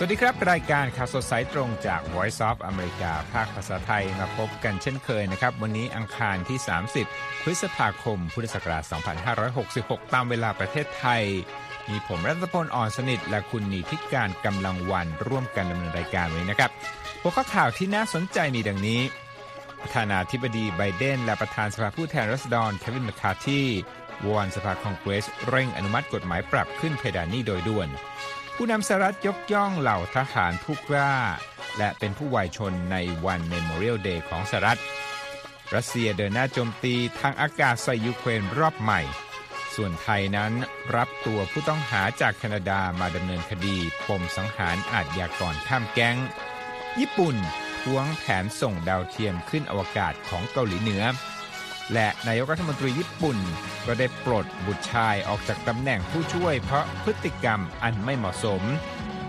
สวัสดีครับรายการข่าวสดสายตรงจาก Voice of America ภาคภาษาไทยมาพบกันเช่นเคยนะครับวันนี้อังคารที่ 30 พฤษภาคม พุทธศักราช 2566 ตามเวลาประเทศไทยมีผมรัตพล อ่อนสนิทและคุณนิธิการกำลังวันร่วมกันดำเนินรายการวันนี้นะครับหัวข้อข่าวที่น่าสนใจมีดังนี้ประธานาธิบดีไบเดนและประธานสภาผู้แทนราษฎรเควิน แมคคาร์ธีวอนสภาคองเกรสเร่งอนุมัติกฎหมายปรับขึ้นเพดานหนี้โดยด่วนผู้นำสหรัฐยกย่องเหล่าทหารผู้กล้าและเป็นผู้วายชนในวันเมโมเรียลเดย์ของสหรัฐรัสเซียเดินหน้าโจมตีทางอากาศใส่ยูเครนรอบใหม่ส่วนไทยนั้นรับตัวผู้ต้องหาจากแคนาดามาดำเนินคดีปมสังหารอาชญากรข้ามแก๊งญี่ปุ่นทวงแผนส่งดาวเทียมขึ้นอวกาศของเกาหลีเหนือและนายกรัฐมนตรีญี่ปุ่นก็ได้ปลดบุตรชายออกจากตำแหน่งผู้ช่วยเพราะพฤติกรรมอันไม่เหมาะสม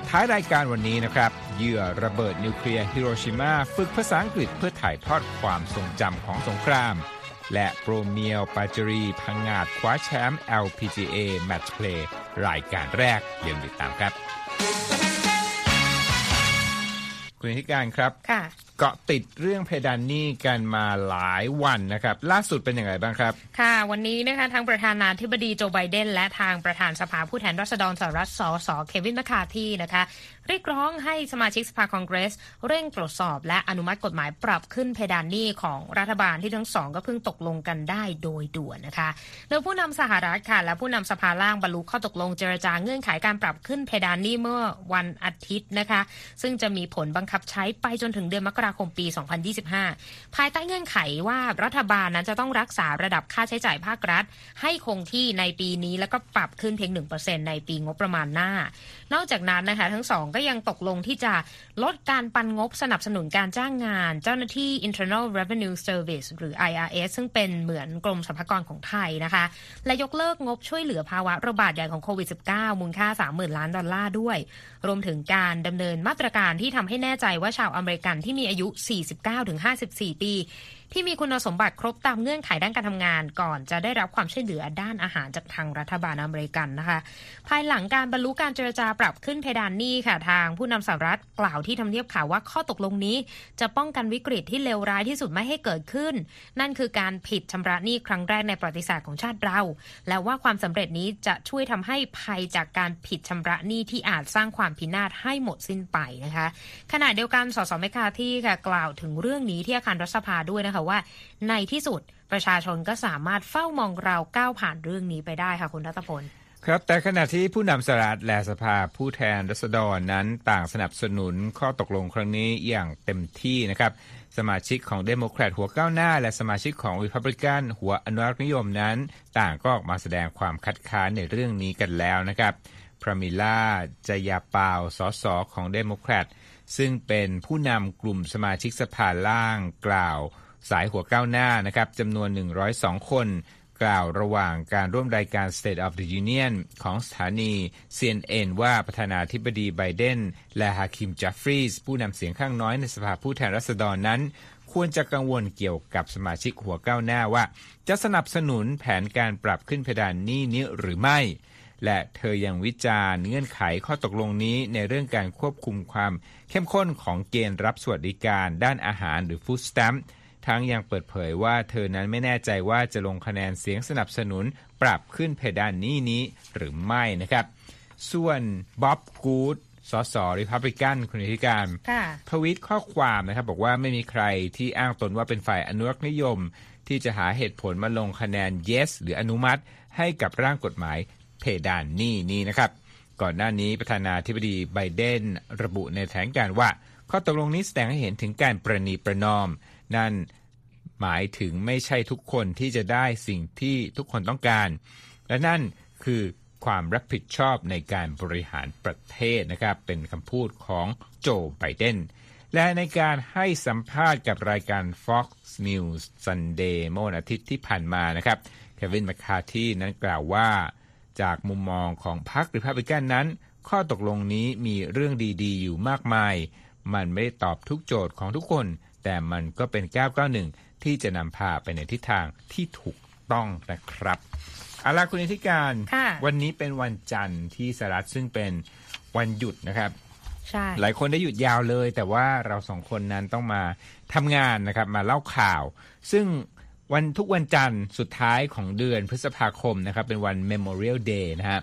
ท้ายรายการวันนี้นะครับเหยื่อระเบิดนิวเคลียร์ฮิโรชิมาฝึกภาษาอังกฤษเพื่อถ่ายทอดความทรงจำของสงครามและโปรเมียวปาจารีพังงาดคว้าแชมป์ LPGA แมตช์เพลย์รายการแรกเดี๋ยวติดตามครับคุณนิธิการครับค่ะเกาะติดเรื่องเพดานหนี้กันมาหลายวันนะครับล่าสุดเป็นอย่างไรบ้างครับค่ะวันนี้นะคะทางประธานาธิบดีโจไบเดนและทางประธานสภาผู้แทนราษฎรสหรัฐสสเควิน แมคคาร์ธีนะคะเรียกร้องให้สมาชิกสภาคองเกรสเร่งตรวจสอบและอนุมัติกฎหมายปรับขึ้นเพดานหนี้ของรัฐบาลที่ทั้งสองก็เพิ่งตกลงกันได้โดยด่วนนะคะโดยผู้นำสหรัฐค่ะและผู้นำสภาล่างบรรลุข้อตกลงเจรจาเงื่อนไขการปรับขึ้นเพดานหนี้เมื่อวันอาทิตย์นะคะซึ่งจะมีผลบังคับใช้ไปจนถึงเดือนมกราคมปี 2025 ภายใต้เงื่อนไขว่ารัฐบาลนั้นจะต้องรักษาระดับค่าใช้จ่ายภาครัฐให้คงที่ในปีนี้แล้วก็ปรับขึ้นเพียง 1% ในปีงบประมาณหน้านอกจากนั้นนะคะทั้งสองก็ยังตกลงที่จะลดการปันงบสนับสนุนการจ้างงานเจ้าหน้าที่ Internal Revenue Service หรือ IRS ซึ่งเป็นเหมือนกรมสรรพากรของไทยนะคะและยกเลิกงบช่วยเหลือภาวะระบาดใหญ่ของโควิด -19 มูลค่า 30,000 ล้านดอลลาร์ด้วยรวมถึงการดำเนินมาตรการที่ทำให้แน่ใจว่าชาวอเมริกันที่มีอายุ 49-54 ปีที่มีคุณสมบัติครบตามเงื่อนไขด้านการทำงานก่อนจะได้รับความช่วยเหลือด้านอาหารจากทางรัฐบาลอเมริกันนะคะภายหลังการบรรลุการเจรจาปรับขึ้นเพดานหนี้ค่ะทางผู้นำสหรัฐกล่าวที่ทำเนียบข่าวว่าข้อตกลงนี้จะป้องกันวิกฤตที่เลวร้ายที่สุดไม่ให้เกิดขึ้นนั่นคือการผิดชำระหนี้ครั้งแรกในประวัติศาสตร์ของชาติเราและว่าความสำเร็จนี้จะช่วยทำให้ภัยจากการผิดชำระหนี้ที่อาจสร้างความพินาศให้หมดสิ้นไปนะคะขณะเดียวกันสส.แมคคาร์ธีค่ะกล่าวถึงเรื่องนี้ที่อาคารรัฐสภาด้วยนะคะว่าในที่สุดประชาชนก็สามารถเฝ้ามองเราก้าวผ่านเรื่องนี้ไปได้ค่ะคุณรัตพลครับแต่ขณะที่ผู้นำสหรัฐและสภาผู้แทนราษฎรนั้นต่างสนับสนุนข้อตกลงครั้งนี้อย่างเต็มที่นะครับสมาชิกของเดโมแครตหัวก้าวหน้าและสมาชิกของรีพับลิกันหัวอนุรักษนิยมนั้นต่างก็ออกมาแสดงความคัดค้านในเรื่องนี้กันแล้วนะครับพรามิล่าจยาปาวสสของเดโมแครตซึ่งเป็นผู้นำกลุ่มสมาชิกสภาล่างกล่าวสายหัวก้าวหน้านะครับจำนวน102คนกล่าวระหว่างการร่วมรายการ State of the Union ของสถานี CNN ว่าประธานาธิบดีไบเดนและฮาคิม จัฟฟรีสผู้นำเสียงข้างน้อยในสภาผู้แทนราษฎรนั้นควรจะกังวลเกี่ยวกับสมาชิกหัวก้าวหน้าว่าจะสนับสนุนแผนการปรับขึ้นเพดานหนี้นี้หรือไม่และเธอยังวิจารณ์เงื่อนไขข้อตกลงนี้ในเรื่องการควบคุมความเข้มข้นของเกณฑ์รับสวัสดิการด้านอาหารหรือ Food Stampทั้งยังเปิดเผยว่าเธอนั้นไม่แน่ใจว่าจะลงคะแนนเสียงสนับสนุนปรับขึ้นเพดานหนี้นี้หรือไม่นะครับส่วนบ๊อบกู๊ดสสรีพับลิกันคุณนิธิการทวีตข้อความนะครับบอกว่าไม่มีใครที่อ้างตนว่าเป็นฝ่ายอนุรักษนิยมที่จะหาเหตุผลมาลงคะแนน yes หรืออนุมัติให้กับร่างกฎหมายเพดานหนี้นี้นะครับก่อนหน้านี้ประธานาธิบดีไบเดนระบุในแถลงการณ์ว่าข้อตกลงนี้แสดงให้เห็นถึงการประนีประนอมนั่นหมายถึงไม่ใช่ทุกคนที่จะได้สิ่งที่ทุกคนต้องการและนั่นคือความรับผิดชอบในการบริหารประเทศนะครับเป็นคำพูดของโจไบเดนและในการให้สัมภาษณ์กับรายการ Fox News Sunday เมื่อวันอาทิตย์ที่ผ่านมานะครับเควิน แมคคาร์ธีนั้นกล่าวว่าจากมุมมองของพรรครีพับลิกันนั้นข้อตกลงนี้มีเรื่องดีๆอยู่มากมายมันไม่ได้ตอบทุกโจทย์ของทุกคนแต่มันก็เป็น991ที่จะนำพาไปในทิศทางที่ถูกต้องนะครับเอาล่ะคุณนิธิการวันนี้เป็นวันจันทร์ที่สหรัฐซึ่งเป็นวันหยุดนะครับ ใช่หลายคนได้หยุดยาวเลยแต่ว่าเราสองคนนั้นต้องมาทำงานนะครับมาเล่าข่าวซึ่งทุกวันจันทร์สุดท้ายของเดือนพฤษภาคมนะครับเป็นวัน Memorial Day นะฮะ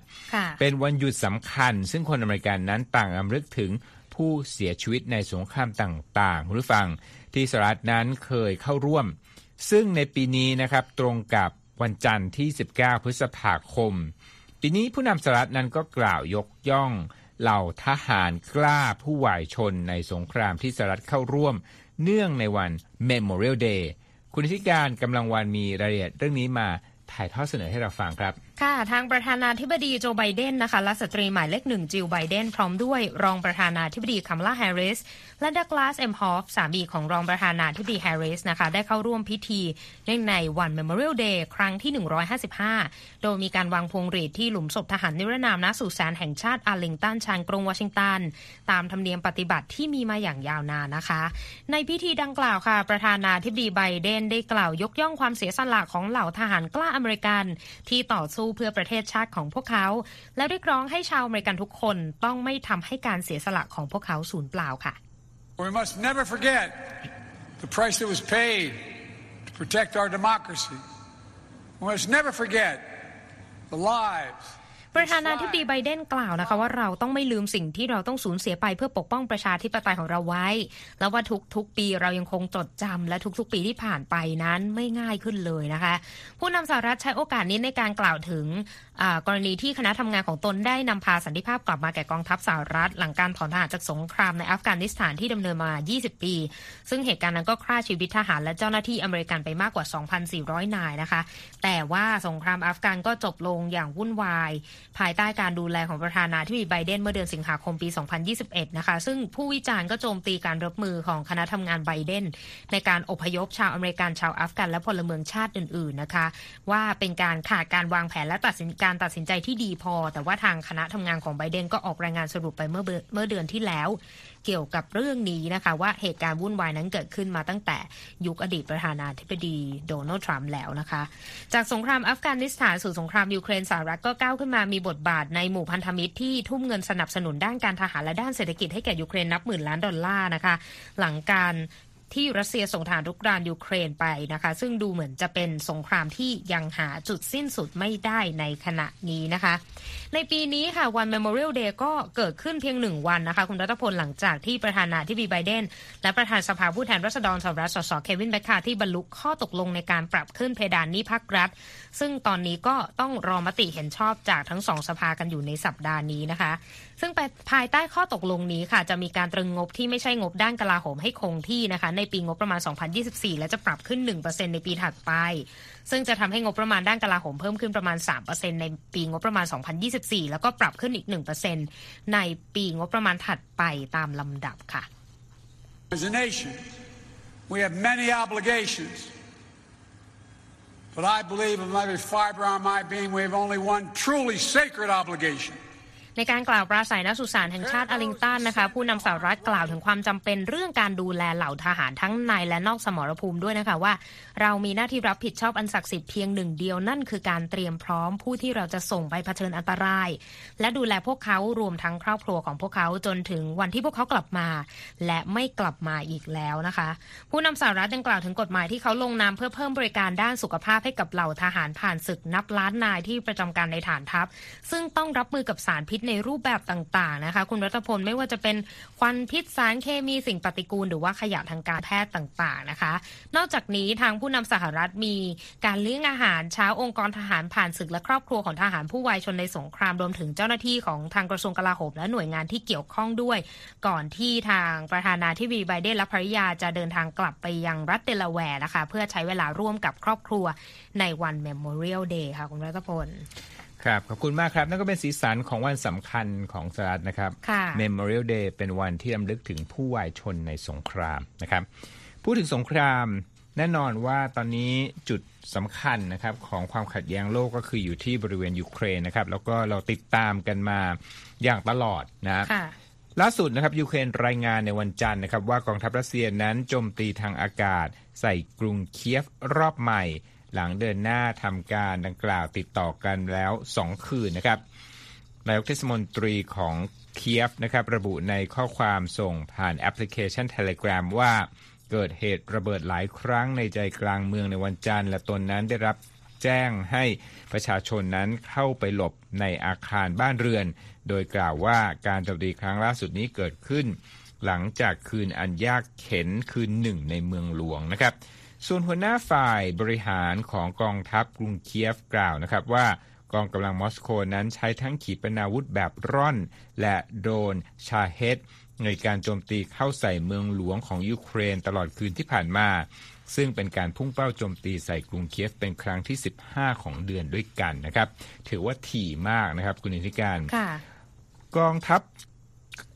เป็นวันหยุดสำคัญซึ่งคนอเมริกันนั้นต่างรำลึกถึงผู้เสียชีวิตในสงครามต่างๆหรือฝั่งที่สหรัฐนั้นเคยเข้าร่วมซึ่งในปีนี้นะครับตรงกับวันจันทร์ที่19พฤษภาคมปีนี้ผู้นำสหรัฐนั้นก็กล่าวยกย่องเหล่าทหารกล้าผู้วายชนในสงครามที่สหรัฐเข้าร่วมเนื่องในวัน Memorial Day คุณนิติการกำลังวานมีรายละเอียดเรื่องนี้มาถ่ายทอดเสนอให้เราฟังครับค่ะทางประธานาธิบดีโจไบเดนนะคะและสตรีหมายเลข1จิลไบเดนพร้อมด้วยรองประธานาธิบดีคัมลาแฮร์ริสและดักลาสเอ็มฮอฟสามีของรองประธานาธิบดีแฮร์ริสนะคะได้เข้าร่วมพิธีเนื่องในวัน Memorial Day ครั้งที่155โดยมีการวางพวงหรีดที่หลุมศพทหารนิรนามณสุสานแห่งชาติอาร์ลิงตันชานกรุงวอชิงตันตามธรรมเนียมปฏิบัติที่มีมาอย่างยาวนานนะคะในพิธีดังกล่าวค่ะประธานาธิบดีไบเดนได้กล่าวยกย่องความเสียสละของเหล่าทหารกล้าอเมริกันที่ต่อสู้เพื่อประเทศชาติของพวกเขาและเรียกร้องให้ชาวอเมริกันทุกคนต้องไม่ทำให้การเสียสละของพวกเขาสูญเปล่าค่ะ We must never forget the price that was paid to protect our democracy. We must never forget the lives. ประธานาธิบดีไบเดนกล่าวนะคะว่าเราต้องไม่ลืมสิ่งที่เราต้องสูญเสียไปเพื่อปกป้องประชาธิปไตยของเราไว้และว่าทุกปีเรายังคงจดจำและทุกๆปีที่ผ่านไปนั้นไม่ง่ายขึ้นเลยนะคะผู้นำสหรัฐใช้โอกาสนี้ในการกล่าวถึงกรณีที่คณะทำงานของตนได้นำพาสันติภาพกลับมาแก่กองทัพสหรัฐหลังการถอนทหารจากสงครามในอัฟกานิสถานที่ดำเนินมา20ปีซึ่งเหตุการณ์นั้นก็ฆ่าชีวิตทหารและเจ้าหน้าที่อเมริกันไปมากกว่า 2,400 นายนะคะแต่ว่าสงครามอัฟกานก็จบลงอย่างวุ่นวายภายใต้การดูแลของประธานาธิบดีไบเดนเมื่อเดือนสิงหาคมปี2021นะคะซึ่งผู้วิจารณ์ก็โจมตีการรับมือของคณะทำงานไบเดนในการอพยพชาวอเมริกันชาวอัฟกันและพลเมืองชาติอื่นๆนะคะว่าเป็นการขาดการวางแผนและการตัดสินใจที่ดีพอแต่ว่าทางคณะทำงานของไบเดนก็ออกรายงานสรุปไปเมื่อเดือนที่แล้วเกี่ยวกับเรื่องนี้นะคะว่าเหตุการณ์วุ่นวายนั้นเกิดขึ้นมาตั้งแต่ยุคอดีตประธานาธิบดีโดนัลด์ทรัมป์แล้วนะคะจากสงครามอัฟกานิสถานสู่สงครามยูเครนสหรัฐก็ก้าวขึ้นมามีบทบาทในหมู่พันธมิตรที่ทุ่มเงินสนับสนุนด้านการทหารและด้านเศรษฐกิจให้แก่ยูเครนนับหมื่นล้านดอลลาร์นะคะหลังการที่รัสเซียส่งทหารรุกรานยูเครนไปนะคะซึ่งดูเหมือนจะเป็นสงครามที่ยังหาจุดสิ้นสุดไม่ได้ในขณะนี้นะคะในปีนี้ค่ะวัน Memorial Day ก็เกิดขึ้นเพียง1วันนะคะคุณรัตพลหลังจากที่ประธานาธิบดีไบเดนและประธานสภาผู้แทนราษฎรสหรัฐสสเควินแบคคาร์ที่บรรลุข้อตกลงในการปรับขึ้นเพดานหนี้ภาครัฐซึ่งตอนนี้ก็ต้องรอมติเห็นชอบจากทั้ง2สภากันอยู่ในสัปดาห์นี้นะคะซึ่งภายใต้ข้อตกลงนี้ค่ะจะมีการตรึงงบที่ไม่ใช่งบด้านกลาโหมให้คงที่นะคะในปีงบประมาณ2024และจะปรับขึ้น 1% ในปีถัดไปซึ่งจะทำให้งบประมาณด้านกลาโหมเพิ่มขึ้นประมาณ 3% ในปีงบประมาณ2024แล้วก็ปรับขึ้นอีก 1% ในปีงบประมาณถัดไปตามลำดับค่ะ As a nation, we have many obligations. But I believe in every fiber of my being we have only one truly sacred obligation.ในการกล่าวปราศรัยณสุสานแห่งชาติอาร์ลิงตันนะคะผู้นำสหรัฐกล่าวถึงความจำเป็นเรื่องการดูแลเหล่าทหารทั้งในและนอกสมรภูมิด้วยนะคะว่าเรามีหน้าที่รับผิดชอบอันศักดิ์สิทธิ์เพียงหนึ่งเดียวนั่นคือการเตรียมพร้อมผู้ที่เราจะส่งไปเผชิญอันตรายและดูแลพวกเขารวมทั้งครอบครัวของพวกเขาจนถึงวันที่พวกเขากลับมาและไม่กลับมาอีกแล้วนะคะผู้นำสหรัฐยังกล่าวถึงกฎหมายที่เขาลงนามเพื่อเพิ่มบริการด้านสุขภาพให้กับเหล่าทหารผ่านศึกนับล้านนายที่ประจำการในฐานทัพซึ่งต้องรับมือกับสารพิษในรูปแบบต่างๆนะคะคุณรัตพลไม่ว่าจะเป็นควันพิษสารเคมีสิ่งปฏิกูลหรือว่าขยะทางการแพทย์ต่างๆนะคะนอกจากนี้ทางผู้นำสหรัฐมีการเลี้ยงอาหารเช้าองค์กรทหารผ่านศึกและครอบครัวของทหารผู้วายชนในสงครามรวมถึงเจ้าหน้าที่ของทางกระทรวงกลาโหมและหน่วยงานที่เกี่ยวข้องด้วยก่อนที่ทางประธานาธิบดีไบเดนและภริยาจะเดินทางกลับไปยังรัฐเดลาแวร์นะคะเพื่อใช้เวลาร่วมกับครอบครัวในวัน Memorial Day ค่ะคุณรัตพลครับขอบคุณมากครับนั่นก็เป็นสีสันของวันสำคัญของสหรัฐนะครับ Memorial Day เป็นวันที่รำลึกถึงผู้วายชนในสงครามนะครับพูดถึงสงครามแน่นอนว่าตอนนี้จุดสำคัญนะครับของความขัดแย้งโลกก็คืออยู่ที่บริเวณยูเครนนะครับแล้วก็เราติดตามกันมาอย่างตลอดนะครับล่าสุดนะครับยูเครนรายงานในวันจันทร์นะครับว่ากองทัพรัสเซียนั้นโจมตีทางอากาศใส่กรุงเคียฟรอบใหม่หลังเดินหน้าทำการดังกล่าวติดต่อกันแล้ว2คืนนะครับ นายกเทศมนตรีของเคียฟนะครับระบุในข้อความส่งผ่านแอปพลิเคชัน Telegram ว่าเกิดเหตุระเบิดหลายครั้งในใจกลางเมืองในวันจันทร์และตนนั้นได้รับแจ้งให้ประชาชนนั้นเข้าไปหลบในอาคารบ้านเรือนโดยกล่าวว่าการโจมตีครั้งล่าสุดนี้เกิดขึ้นหลังจากคืนอันยากเข็ญคืนหนึ่งในเมืองหลวงนะครับส่วนหัวหน้าฝ่ายบริหารของกองทัพกรุงเคียฟกล่าวนะครับว่ากองกำลังมอสโกนั้นใช้ทั้งขีปนาวุธแบบร่อนและโดรนชาเฮดในการโจมตีเข้าใส่เมืองหลวงของยูเครนตลอดคืนที่ผ่านมาซึ่งเป็นการพุ่งเป้าโจมตีใส่กรุงเคียฟเป็นครั้งที่15ของเดือนด้วยกันนะครับถือว่าถี่มากนะครับคุณนิติการกองทัพ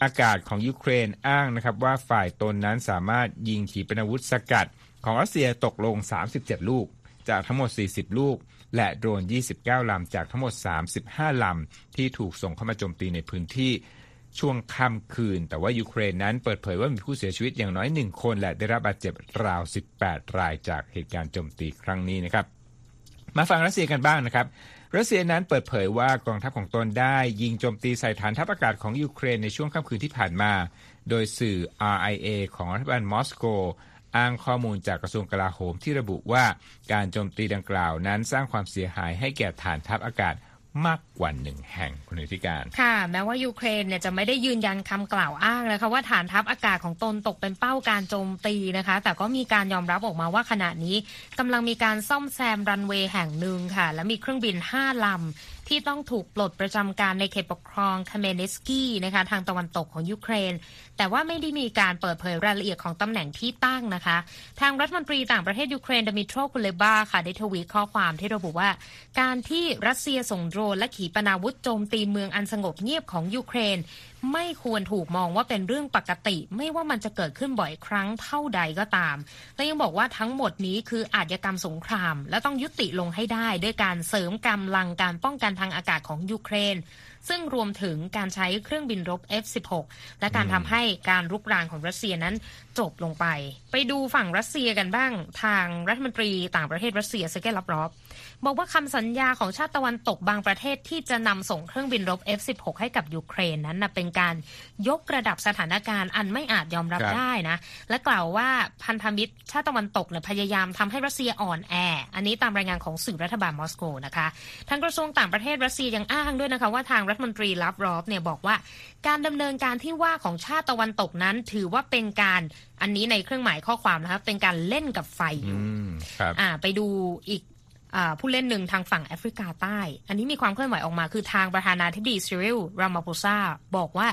อากาศของยูเครนอ้างนะครับว่าฝ่ายตนนั้นสามารถยิงขีปนาวุธสกัดของรัสเซียตกลง37ลูกจากทั้งหมด40ลูกและโดรน29ลำจากทั้งหมด35ลำที่ถูกส่งเข้ามาโจมตีในพื้นที่ช่วงค่ำคืนแต่ว่ายูเครนนั้นเปิดเผยว่ามีผู้เสียชีวิตอย่างน้อย1คนและได้รับบาดเจ็บราว18รายจากเหตุการณ์โจมตีครั้งนี้นะครับมาฟังรัสเซียกันบ้างนะครับรัสเซียนั้นเปิดเผยว่ากองทัพของตนได้ยิงโจมตีใส่ฐานทัพอากาศของยูเครนในช่วงค่ำคืนที่ผ่านมาโดยสื่อ RIA ของรัฐบาลมอสโกอ้างข้อมูลจากกระทรวงกลาโหมที่ระบุว่าการโจมตีดังกล่าวนั้นสร้างความเสียหายให้แก่ฐานทัพอากาศมากกว่า1แห่งคุณนิติการค่ะแม้ว่ายูเครนเนี่ยจะไม่ได้ยืนยันคำกล่าวอ้างนะคะว่าฐานทัพอากาศของตนตกเป็นเป้าการโจมตีนะคะแต่ก็มีการยอมรับออกมาว่าขณะนี้กำลังมีการซ่อมแซมรันเวย์แห่งหนึ่งค่ะและมีเครื่องบิน5ลำที่ต้องถูกปลดประจำการในเขตปกครองคาเมเนสกี้นะคะทางตะวันตกของยูเครนแต่ว่าไม่ได้มีการเปิดเผยรายละเอียดของตำแหน่งที่ตั้งนะคะทางรัฐมนตรีต่างประเทศยูเครนดมิโตรคุเลบาค่ะได้ทวีตข้อความที่ระบุว่าการที่รัสเซียส่งโดรนและขีปนาวุธโจมตีเมืองอันสงบเงียบของยูเครนไม่ควรถูกมองว่าเป็นเรื่องปกติไม่ว่ามันจะเกิดขึ้นบ่อยครั้งเท่าใดก็ตามและยังบอกว่าทั้งหมดนี้คืออาชญากรรมสงครามและต้องยุติลงให้ได้ด้วยการเสริมกำลังการป้องกันทางอากาศของยูเครนซึ่งรวมถึงการใช้เครื่องบินรบ F-16 และการทำให้การรุกรานของรัสเซียนั้นจบลงไปดูฝั่งรัสเซียกันบ้างทางรัฐมนตรีต่างประเทศรัสเซียเซอร์เกย์ ลัฟรอฟบอกว่าคำสัญญาของชาติตะวันตกบางประเทศที่จะนำส่งเครื่องบินรบ F-16 ให้กับยูเครนนั้นเป็นการยกระดับสถานการณ์อันไม่อาจยอมรับได้นะและกล่าวว่าพันธมิตรชาติตะวันตกพยายามทำให้รัสเซียอ่อนแออันนี้ตามรายงานของสื่อรัฐบาลมอสโกนะคะทางกระทรวงต่างประเทศรัสเซียยังอ้างด้วยนะคะว่าทางรัฐมนตรีลัฟรอฟบอกว่าการดำเนินการที่ว่าของชาติตะวันตกนั้นถือว่าเป็นการอันนี้ในเครื่องหมายข้อความนะคะเป็นการเล่นกับไฟอยู่ไปดูอีกผู้เล่นหนึ่งทางฝั่งแอฟริกาใต้อันนี้มีความเคลื่อนไหวออกมาคือทางประธานาธิบดีซิริล รามาโพซาบอกว่า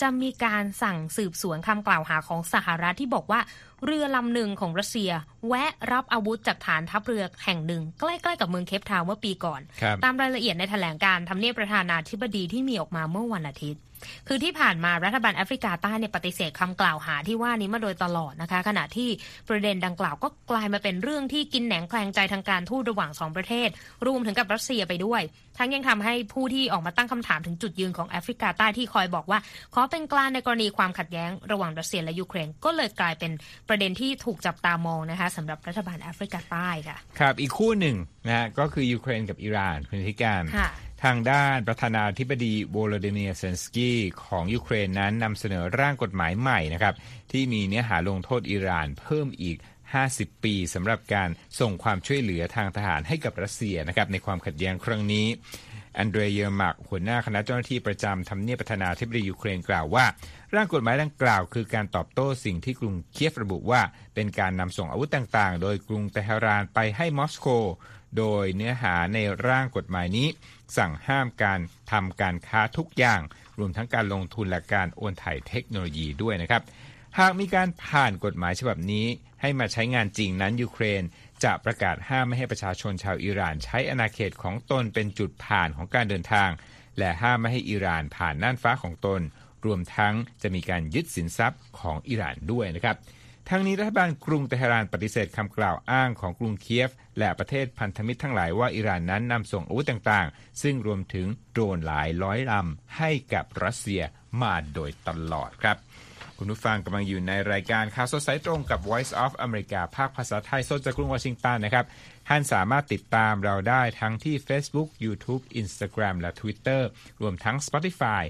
จะมีการสั่งสืบสวนคำกล่าวหาของสหรัฐที่บอกว่าเรือลำหนึ่งของรัสเซียแวะรับอาวุธจากฐานทัพเรือแห่งหนึ่งใกล้ๆกับเมืองเคปทาวน์เมื่อปีก่อนตามรายละเอียดในแถลงการณ์ทำเนียบประธานาธิบดีที่มีออกมาเมื่อวันอาทิตย์คือที่ผ่านมารัฐบาลแอฟริกาใต้ปฏิเสธคำกล่าวหาที่ว่านี้มาโดยตลอดนะคะขณะที่ประเด็นดังกล่าวก็กลายมาเป็นเรื่องที่กินแหนงแคลงใจทางการทูตระหว่าง2ประเทศรวมถึงกับรัสเซียไปด้วยทั้งยังทำให้ผู้ที่ออกมาตั้งคำถามถึงจุดยืนของแอฟริกาใต้ที่คอยบอกว่าขอเป็นกลางในกรณีความขัดแย้งระหว่างรัสเซียและยูเครนก็เลยกลายเป็นประเด็นที่ถูกจับตามองนะคะสำหรับรัฐบาลแอฟริกาใต้ค่ะครับอีกคู่หนึ่งนะก็คือยูเครนกับอิหร่านคุณธิการทางด้านประธานาธิบดีโวโลดิเมียร์เซเลนสกี้ของยูเครนนั้นนำเสนอร่างกฎหมายใหม่นะครับที่มีเนื้อหาลงโทษอิหร่านเพิ่มอีก50ปีสำหรับการส่งความช่วยเหลือทางทหารให้กับรัสเซียนะครับในความขัดแย้งครั้งนี้อันเดรย์ เยอร์มักหัวหน้าคณะเจ้าหน้าที่ประจำทำเนียบประธานาธิบดียูเครนกล่าวว่าร่างกฎหมายดังกล่าวคือการตอบโต้สิ่งที่กรุงเคียฟระบุว่าเป็นการนำส่งอาวุธต่างๆโดยกรุงเตหะรานไปให้มอสโกโดยเนื้อหาในร่างกฎหมายนี้สั่งห้ามการทำการค้าทุกอย่างรวมทั้งการลงทุนและการโอนถ่ายเทคโนโลยีด้วยนะครับหากมีการผ่านกฎหมายฉบับนี้ให้มาใช้งานจริงนั้นยูเครนจะประกาศห้ามไม่ให้ประชาชนชาวอิหร่านใช้อาณาเขตของตนเป็นจุดผ่านของการเดินทางและห้ามไม่ให้อิหร่านผ่านน่านฟ้าของตนรวมทั้งจะมีการยึดสินทรัพย์ของอิหร่านด้วยนะครับทั้งนี้รัฐบาลกรุงเตหะรานปฏิเสธคำกล่าวอ้างของกรุงเคียฟและประเทศพันธมิตรทั้งหลายว่าอิหร่านนั้นนำส่งอาวุธต่างๆซึ่งรวมถึงโดรนหลายร้อยลำให้กับรัสเซียมาโดยตลอดครับ คุณผู้ฟังกำลังอยู่ในรายการข่าวสดสายตรงกับ Voice of America ภาคภาษาไทยสดจากกรุงวอชิงตันนะครับท่านสามารถติดตามเราได้ทั้งที่ Facebook YouTube Instagram และ Twitter รวมทั้ง Spotify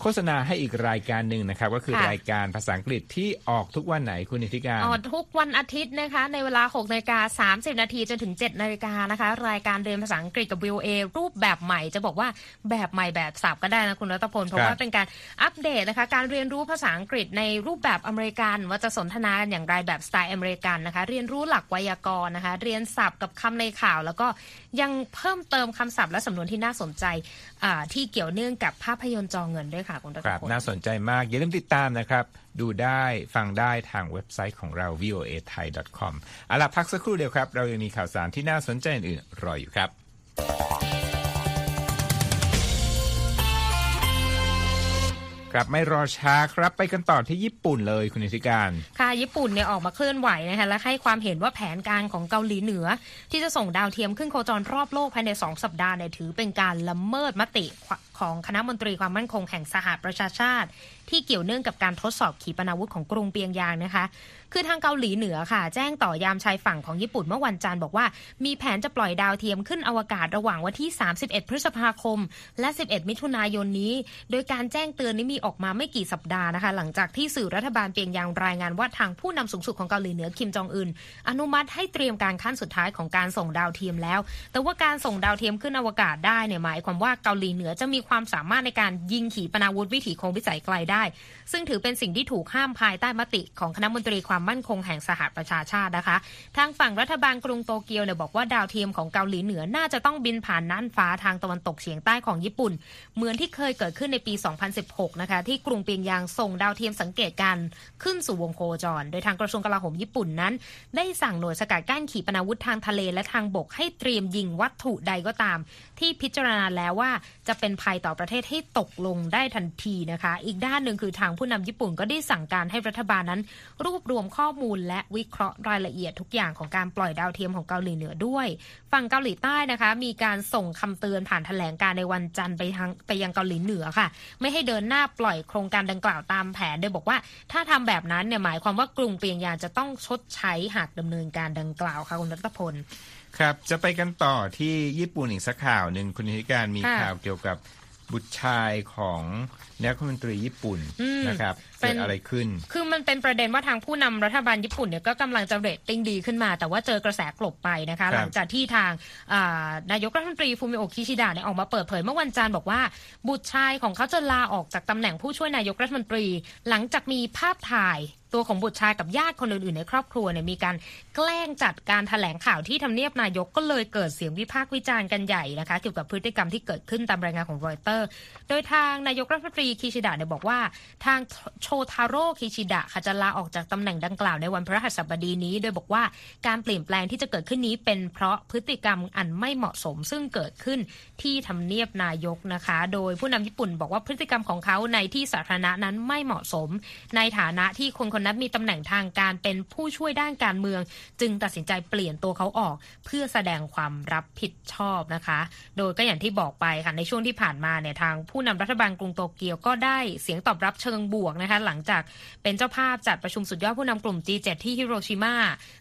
โฆษณาให้อีกรายการหนึ่งนะครับก็คือรายการภาษาอังกฤษที่ออกทุกวันไหนคุณนิติการออกทุกวันอาทิตย์นะคะในเวลา 6:30 น.จนถึง 7:00 น.นะคะรายการเรียนภาษาอังกฤษกับ วีโอเอ รูปแบบใหม่จะบอกว่าแบบใหม่แบบสับก็ได้นะคุณรัตพลเพราะว่าเป็นการอัปเดตนะคะการเรียนรู้ภาษาอังกฤษในรูปแบบอเมริกันว่าจะสนทนากันอย่างไรแบบสไตล์อเมริกันนะคะเรียนรู้หลักไวยากรณ์นะคะเรียนศัพท์กับคำในข่าวแล้วก็ยังเพิ่มเติมคำศัพท์และสำนวนที่น่าสนใจที่เกี่ยวเนื่องกับภาพยนตร์จอเงินด้วยค่ะคุณตะครับน่าสนใจมากอย่าลืมติดตามนะครับดูได้ฟังได้ทางเว็บไซต์ของเรา voathai.com เอาล่ะพักสักครู่เดียวครับเรายังมีข่าวสารที่น่าสนใจอื่นๆรออยู่ครับครับไม่รอช้าครับไปกันต่อที่ญี่ปุ่นเลยคุณนิติการค่ะญี่ปุ่นเนี่ยออกมาเคลื่อนไหวนะคะและให้ความเห็นว่าแผนการของเกาหลีเหนือที่จะส่งดาวเทียมขึ้นโคจรรอบโลกภายใน2 สัปดาห์เนี่ยถือเป็นการละเมิดมติของคณะมนตรีความมั่นคงแห่งสหประชาชาติที่เกี่ยวเนื่องกับการทดสอบขีปนาวุธของกรุงเปียงยางนะคะคือทางเกาหลีเหนือค่ะแจ้งต่อยามชายฝั่งของญี่ปุ่นเมื่อวันจันทร์บอกว่ามีแผนจะปล่อยดาวเทียมขึ้นอวกาศระหว่างวันที่31พฤษภาคมและ11มิถุนายนนี้โดยการแจ้งเตือนนี้มีออกมาไม่กี่สัปดาห์นะคะหลังจากที่สื่อรัฐบาลเปียงยางรายงานว่าทางผู้นำสูงสุดของเกาหลีเหนือคิมจองอึนอนุมัติให้เตรียมการขั้นสุดท้ายของการส่งดาวเทียมแล้วแต่ว่าการส่งดาวเทียมขึ้นอวกาศได้เนี่ยหมายความว่าเกาหลีเหนือจะมีความสามารถในการยิงขีปนาวุธวิถีโค้งวิสัยไกลได้ซึ่งถือเป็นสิ่งที่ถูกห้ามภายใต้มติของคณะมนตรีความมั่นคงแห่งสหประชาชาตินะคะทางฝั่งรัฐบาลกรุงโตเกียวเนี่ยบอกว่าดาวเทียมของเกาหลีเหนือน่าจะต้องบินผ่านน่านฟ้าทางตะวันตกเฉียงใต้ของญี่ปุ่นเหมือนที่เคยเกิดขึ้นในปี 2016 นะคะที่กรุงเปียงยางส่งดาวเทียมสังเกตการขึ้นสู่วงโคจรโดยทางกระทรวงกลาโหมญี่ปุ่นนั้นได้สั่งหน่วยสกัดกั้นขีปนาวุธทางทะเลและทางบกให้เตรียมยิงวัตถุใดก็ตามที่พิจารณาแล้วว่าจะเป็นภัยต่อประเทศให้ตกลงได้ทันทีนะคะอีกด้านนึงคือทางผู้นำญี่ปุ่นก็ได้สั่งการให้รัฐบาลนั้นรวบรวมข้อมูลและวิเคราะห์รายละเอียดทุกอย่างของการปล่อยดาวเทียมของเกาหลีเหนือด้วยฝั่งเกาหลีใต้นะคะมีการส่งคำเตือนผ่านแถลงการในวันจันทร์ไปยังเกาหลีเหนือค่ะไม่ให้เดินหน้าปล่อยโครงการดังกล่าวตามแผนโดยบอกว่าถ้าทำแบบนั้นเนี่ยหมายความว่ากรุงเปียงยางจะต้องชดใช้หากดำเนินการดังกล่าวค่ะคุณรัตพลครับจะไปกันต่อที่ญี่ปุ่นอีกสักข่าวนึงคุณนิติการมีข่าวเกี่ยวกับบุตรชายของนายกรัฐมนตรีญี่ปุ่นนะครับเกิดอะไรขึ้นคือมันเป็นประเด็นว่าทางผู้นำรัฐบาลญี่ปุ่นเนี่ยก็กำลังจะเรตติ้งดีขึ้นมาแต่ว่าเจอกระแสกลบไปนะคะหลังจากที่ทางนายกรัฐมนตรีฟูมิโอะ คิชิดะเนี่ยออกมาเปิดเผยเมื่อวันจันทร์บอกว่าบุตรชายของเขาจะลาออกจากตำแหน่งผู้ช่วยนายกรัฐมนตรีหลังจากมีภาพถ่ายตัวของบุตรชายกับญาติคนอื่นๆในครอบครัวเนี่ยมีการแกล้งจัดการแถลงข่าวที่ทำเนียบนายกก็เลยเกิดเสียงวิพากษ์วิจารณ์กันใหญ่นะคะเกี่ยวกับพฤติกรรมที่เกิดขึ้นตามรายงานของรอยเตอร์โดยทางนายกรัฐมนตรีคิชิดะเนี่ยบอกว่าทางโชทาโร่คิชิดะค่ะจะลาออกจากตำแหน่งดังกล่าวในวันพฤหัสบดีนี้โดยบอกว่าการเปลี่ยนแปลงที่จะเกิดขึ้นนี้เป็นเพราะพฤติกรรมอันไม่เหมาะสมซึ่งเกิดขึ้นที่ทำเนียบนายกนะคะโดยผู้นำญี่ปุ่นบอกว่าพฤติกรรมของเขาในที่สาธารณะนั้นไม่เหมาะสมในฐานะที่คนนัดมีตำแหน่งทางการเป็นผู้ช่วยด้านการเมืองจึงตัดสินใจเปลี่ยนตัวเขาออกเพื่อแสดงความรับผิดชอบนะคะโดยก็อย่างที่บอกไปค่ะในช่วงที่ผ่านมาเนี่ยทางผู้นำรัฐบาลกรุงโตเกียวก็ได้เสียงตอบรับเชิงบวกนะคะหลังจากเป็นเจ้าภาพจัดประชุมสุดยอดผู้นำกลุ่ม G7 ที่ฮิโรชิมา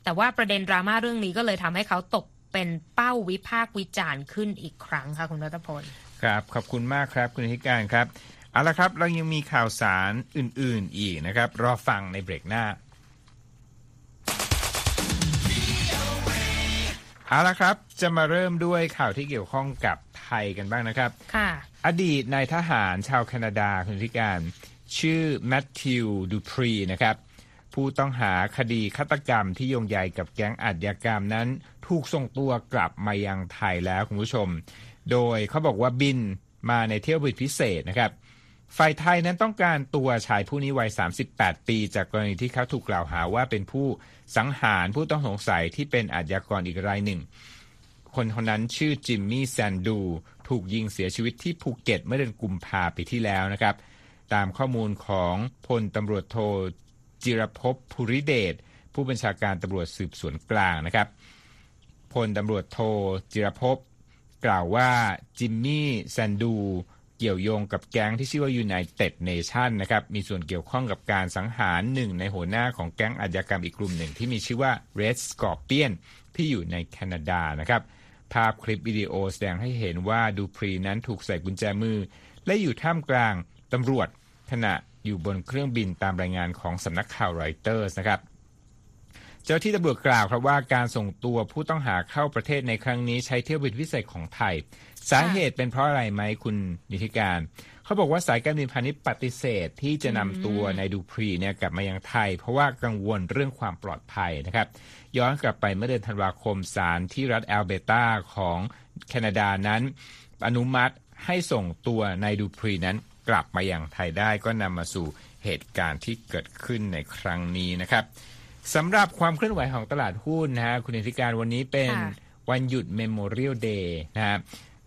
แต่ว่าประเด็นดราม่าเรื่องนี้ก็เลยทำให้เขาตกเป็นเป้าวิพากษ์วิจารณ์ขึ้นอีกครั้งค่ะคุณรัตพลครับขอบคุณมากครับคุณธิการครับเอาล่ะครับเรายังมีข่าวสารอื่นๆอีกนะครับรอฟังในเบรกหน้าเอาล่ะครับจะมาเริ่มด้วยข่าวที่เกี่ยวข้องกับไทยกันบ้างนะครับค่ะอดีตนายทหารชาวแคนาดาคนที่การชื่อแมทธิวดูพรีนะครับผู้ต้องหาคดีฆาตกรรมที่โยงใยกับแก๊งอาชญากรรมนั้นถูกส่งตัวกลับมายังไทยแล้วคุณผู้ชมโดยเขาบอกว่าบินมาในเที่ยวบินพิเศษนะครับฝ่ายไทยนั้นต้องการตัวชายผู้นี้วัย38ปีจากกรณีที่เขาถูกกล่าวหาว่าเป็นผู้สังหารผู้ต้องสงสัยที่เป็นอาชญากรอีกรายหนึ่งคนนั้นชื่อจิมมี่แซนดูถูกยิงเสียชีวิตที่ภูเก็ตเมื่อเดือนกุมภาพันธ์ปีที่แล้วนะครับตามข้อมูลของพลตำรวจโทจิรภพภูริเดชผู้บัญชาการตำรวจสืบสวนกลางนะครับพลตำรวจโทจิรภพกล่าวว่าจิมมี่แซนดู กี่ยวโยงกับแก๊งที่ชื่อว่า United Nation นะครับมีส่วนเกี่ยวข้องกับการสังหารหนึ่งในหัวหน้าของแก๊งอาชญากรรมอีกกลุ่มหนึ่งที่มีชื่อว่า Red Scorpion ที่อยู่ในแคนาดานะครับภาพคลิปวิดีโอแสดงให้เห็นว่าดูพรีนั้นถูกใส่กุญแจมือและอยู่ท่ามกลางตำรวจขณะอยู่บนเครื่องบินตามรายงานของสำนักข่าวรอยเตอร์สนะครับเจ้าที่ตำรวจกล่าวครับว่าการส่งตัวผู้ต้องหาเข้าประเทศในครั้งนี้ใช้เที่ยวบินพิเศษของไทยสาเหตุเป็นเพราะอะไรไหมคุณนิติการเขาบอกว่าสายการบินพาณิชย์ปฏิเสธที่จะนำตัวนายดูพรีเนี่ยกลับมายังไทยเพราะว่ากังวลเรื่องความปลอดภัยนะครับย้อนกลับไปเมื่อเดือนธันวาคมศาลที่รัฐแอลเบอร์ตาของแคนาดานั้นอนุมัติให้ส่งตัวนายดูพรีนั้นกลับมายังไทยได้ก็นำมาสู่เหตุการณ์ที่เกิดขึ้นในครั้งนี้นะครับสำหรับความเคลื่อนไหวของตลาดหุ้นนะฮะคุณนิติการวันนี้เป็นวันหยุด Memorial Day นะครับ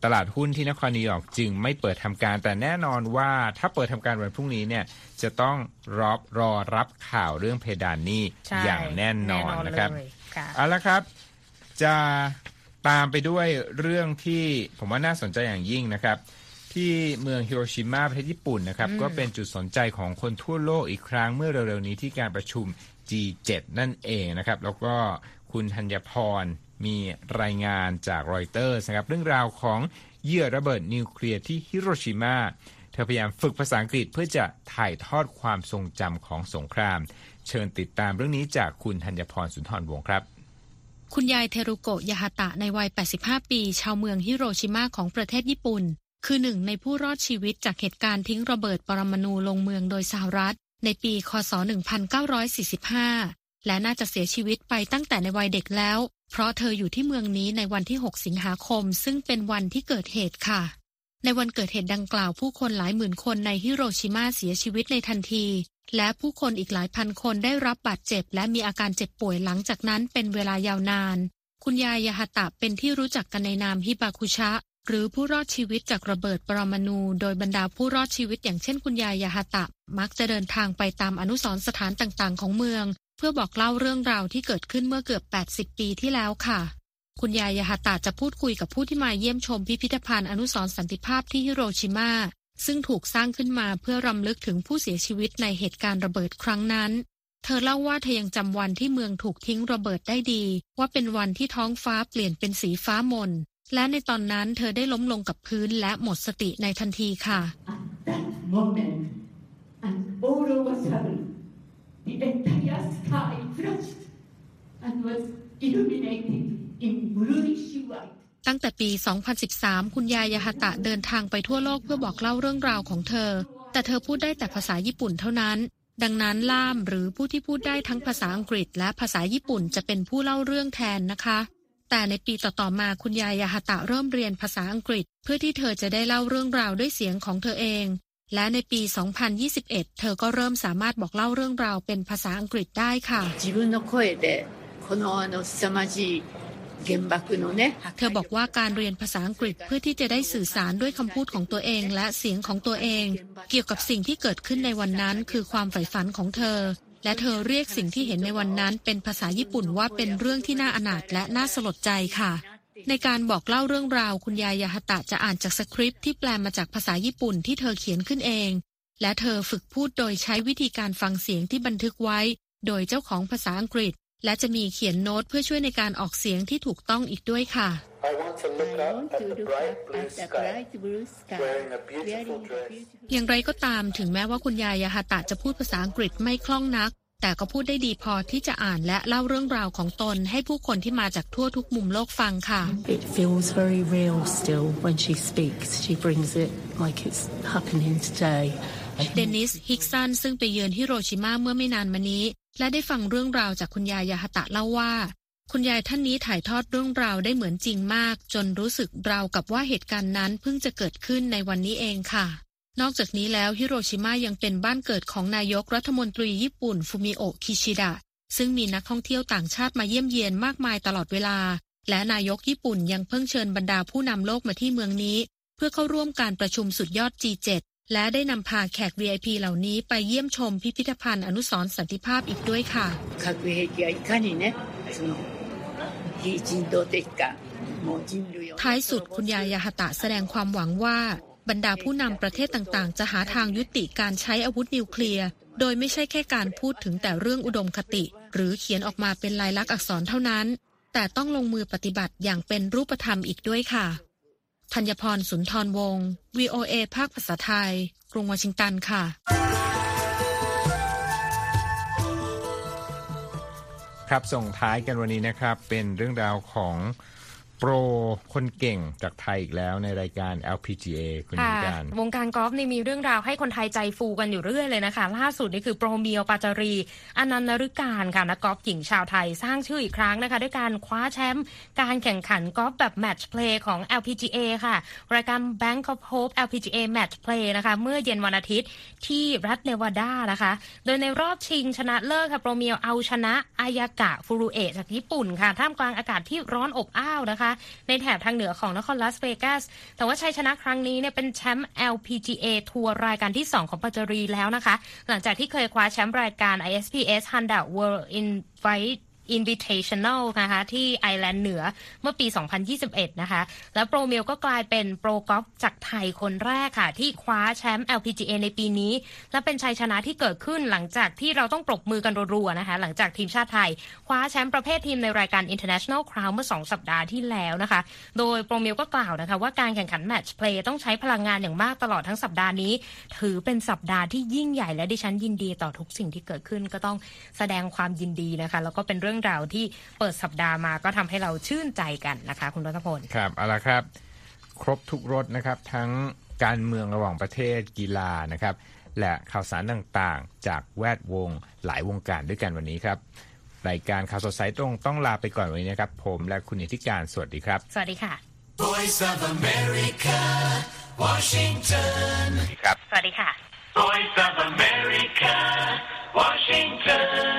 ตลาดหุ้นที่นครนิวยอร์กจึงไม่เปิดทำการแต่แน่นอนว่าถ้าเปิดทำการวันพรุ่งนี้เนี่ยจะต้องรอรับข่าวเรื่องเพดานหนี้อย่างแน่นอนนะครับเอาละครับจะตามไปด้วยเรื่องที่ผมว่าน่าสนใจอย่างยิ่งนะครับที่เมืองฮิโรชิมาประเทศญี่ปุ่นนะครับก็เป็นจุดสนใจของคนทั่วโลกอีกครั้งเมื่อเร็วๆนี้ที่การประชุม G7 นั่นเองนะครับแล้วก็คุณธัญพรมีรายงานจากรอยเตอร์นะครับเรื่องราวของเหยื่อระเบิดนิวเคลียร์ที่ฮิโรชิมาเธอพยายามฝึกภาษาอังกฤษเพื่อจะถ่ายทอดความทรงจำของสงครามเชิญติดตามเรื่องนี้จากคุณธัญพรสุนทรวงศ์ครับคุณยายเทรุโกะยาฮาตะในวัย85ปีชาวเมืองฮิโรชิมาของประเทศญี่ปุ่นคือหนึ่งในผู้รอดชีวิตจากเหตุการณ์ทิ้งระเบิดปรมาณูลงเมืองโดยสหรัฐในปีค.ศ. 1945และน่าจะเสียชีวิตไปตั้งแต่ในวัยเด็กแล้วเพราะเธออยู่ที่เมืองนี้ในวันที่6สิงหาคมซึ่งเป็นวันที่เกิดเหตุค่ะในวันเกิดเหตุดังกล่าวผู้คนหลายหมื่นคนในฮิโรชิมาเสียชีวิตในทันทีและผู้คนอีกหลายพันคนได้รับบาดเจ็บและมีอาการเจ็บป่วยหลังจากนั้นเป็นเวลายาวนานคุณยายยาฮาตะเป็นที่รู้จักกันในนามฮิบาคุชะหรือผู้รอดชีวิตจากระเบิดปรมาณูโดยบรรดาผู้รอดชีวิตอย่างเช่นคุณยายยาฮาตะมักจะเดินทางไปตามอนุสรณ์สถานต่างๆของเมืองเพื่อบอกเล่าเรื่องราวที่เกิดขึ้นเมื่อเกือบ80ปีที่แล้วค่ะคุณยายยาฮาตะจะพูดคุยกับผู้ที่มาเยี่ยมชมพิพิธภัณฑ์อนุสรณ์สันติภาพที่ฮิโรชิมาซึ่งถูกสร้างขึ้นมาเพื่อรำลึกถึงผู้เสียชีวิตในเหตุการณ์ระเบิดครั้งนั้นเธอเล่าว่าเธอยังจำวันที่เมืองถูกทิ้งระเบิดได้ดีว่าเป็นวันที่ท้องฟ้าเปลี่ยนเป็นสีฟ้ามนและในตอนนั้นเธอได้ล้มลงกับพื้นและหมดสติในทันทีค่ะThe entire sky flashed and was illuminated in bluish white. ตั้งแต่ปี 2013 คุณยายยาฮาตะเดินทางไปทั่วโลกเพื่อบอกเล่าเรื่องราวของเธอแต่เธอพูดได้แต่ภาษาญี่ปุ่นเท่านั้นดังนั้นล่ามหรือผู้ที่พูดได้ทั้งภาษาอังกฤษและภาษาญี่ปุ่นจะเป็นผู้เล่าเรื่องแทนนะคะแต่ในปีต่อๆมาคุณยายยาฮาตะเริ่มเรียนภาษาอังกฤษเพื่อที่เธอจะได้เล่าเรื่องราวด้วยเสียงของเธอเองและในปี 2021 เธอก็เริ่มสามารถบอกเล่าเรื่องราวเป็นภาษาอังกฤษได้ค่ะเธอบอกว่าการเรียนภาษาอังกฤษเพื่อที่จะได้สื่อสารด้วยคำพูดของตัวเองและเสียงของตัวเองเกี่ยวกับสิ่งที่เกิดขึ้นในวันนั้นคือความใฝ่ฝันของเธอและเธอเรียกสิ่งที่เห็นในวันนั้นเป็นภาษาญี่ปุ่นว่าเป็นเรื่องที่น่าอนาถและน่าสลดใจค่ะในการบอกเล่าเรื่องราวคุณยายยาฮาตะจะอ่านจากสคริปต์ที่แปลมาจากภาษาญี่ปุ่นที่เธอเขียนขึ้นเองและเธอฝึกพูดโดยใช้วิธีการฟังเสียงที่บันทึกไว้โดยเจ้าของภาษาอังกฤษและจะมีเขียนโน้ตเพื่อช่วยในการออกเสียงที่ถูกต้องอีกด้วยค่ะอย่างไรก็ตามถึงแม้ว่าคุณยายยาฮาตะจะพูดภาษาอังกฤษไม่คล่องนักแต่ก็พูดได้ดีพอที่จะอ่านและเล่าเรื่องราวของตนให้ผู้คนที่มาจากทั่วทุกมุมโลกฟังค่ะ It feels very real still when she speaks. She brings it like it's happening today. เดนิส ฮิกสันซึ่งไปเยือนฮิโรชิมาเมื่อไม่นานมานี้และได้ฟังเรื่องราวจากคุณยายยาฮาตะเล่าว่าคุณยายท่านนี้ถ่ายทอดเรื่องราวได้เหมือนจริงมากจนรู้สึกราวกับว่าเหตุการณ์นั้นเพิ่งจะเกิดขึ้นในวันนี้เองค่ะนอกจากนี้แล้วฮิโรชิมายังเป็นบ้านเกิดของนายกรัฐมนตรีญี่ปุ่นฟูมิโอะคิชิดะซึ่งมีนักท่องเที่ยวต่างชาติมาเยี่ยมเยียนมากมายตลอดเวลาและนายกญี่ปุ่นยังเพิ่งเชิญบรรดาผู้นำโลกมาที่เมืองนี้เพื่อเข้าร่วมการประชุมสุดยอด G7 และได้นำพาแขก VIP เหล่านี้ไปเยี่ยมชมพิพิธภัณฑ์อนุสรณ์สันติภาพอีกด้วยค่ะท้ายสุดคุณยายยาฮาตะแสดงความหวังว่า บรรดาผู้นำประเทศต่างๆจะหาทางยุติการใช้อาวุธนิวเคลียร์โดยไม่ใช่แค่การพูดถึงแต่เรื่องอุดมคติหรือเขียนออกมาเป็นลายลักษณ์อักษรเท่านั้นแต่ต้องลงมือปฏิบัติอย่างเป็นรูปธรรมอีกด้วยค่ะธัญพรสุนทรวงศ์ VOA ภาคภาษาไทยกรุงวอชิงตันค่ะครับส่งท้ายกันวันนี้นะครับเป็นเรื่องราวของโปรคนเก่งจากไทยอีกแล้วในรายการ LPGA คุณผู้การวงการกอล์ฟนี่มีเรื่องราวให้คนไทยใจฟูกันอยู่เรื่อยเลยนะคะล่าสุดนี่คือโปรเมียวปาจารีอนันต์นฤการค่ะนักกอล์ฟหญิงชาวไทยสร้างชื่ออีกครั้งนะคะด้วยการคว้าแชมป์การแข่งขันกอล์ฟแบบแมตช์เพลย์ของ LPGA ค่ะรายการ Bank of Hope LPGA Match Play นะคะเมื่อเย็นวันอาทิตย์ที่รัฐเนวาดานะคะโดยในรอบชิงชนะเลิศค่ะโปรเมียวเอาชนะอายากะฟูรุเอะจากญี่ปุ่นค่ะท่ามกลางอากาศที่ร้อนอบอ้าวนะคะในแถบทางเหนือของนครลาสเวกัสแต่ว่าชัยชนะครั้งนี้เนี่ยเป็นแชมป์ LPGA ทัวร์รายการที่2ของปาจารีแล้วนะคะหลังจากที่เคยคว้าแชมป์รายการ ISPS Honda World Invitational นะคะที่ไอร์แลนด์เหนือเมื่อปี 2021 นะคะและโปรเมียวก็กลายเป็นโปรกอล์ฟจากไทยคนแรกค่ะที่คว้าแชมป์ LPGA ในปีนี้และเป็นชัยชนะที่เกิดขึ้นหลังจากที่เราต้องปรบมือกันรัวๆนะคะหลังจากทีมชาติไทยคว้าแชมป์ประเภททีมในรายการ International Crown เมื่อ2 สัปดาห์ที่แล้วนะคะโดยโปรเมียวก็กล่าวนะคะว่าการแข่งขันแมตช์เพลย์ต้องใช้พลังงานอย่างมากตลอดทั้งสัปดาห์นี้ถือเป็นสัปดาห์ที่ยิ่งใหญ่และดิฉันยินดีต่อทุกสิ่งที่เกิดขึ้นก็ต้องแสดงความยินดีนะคะแล้วก็เป็นเรื่องราวที่เปิดสัปดาห์มาก็ทำให้เราชื่นใจกันนะคะคุณรัตพลครับเอาล่ะครับครบทุกรสนะครับทั้งการเมืองระหว่างประเทศกีฬานะครับและข่าวสารต่างๆจากแวดวงหลายวงการด้วยกันวันนี้ครับรายการข่าวสดสายตรงต้องลาไปก่อนวันนี้นะครับผมและคุณนิติการสวัสดีครับสวัสดีค่ะ Voice of America Washington ครับสวัสดีค่ะ Voice of America Washington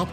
ขอบ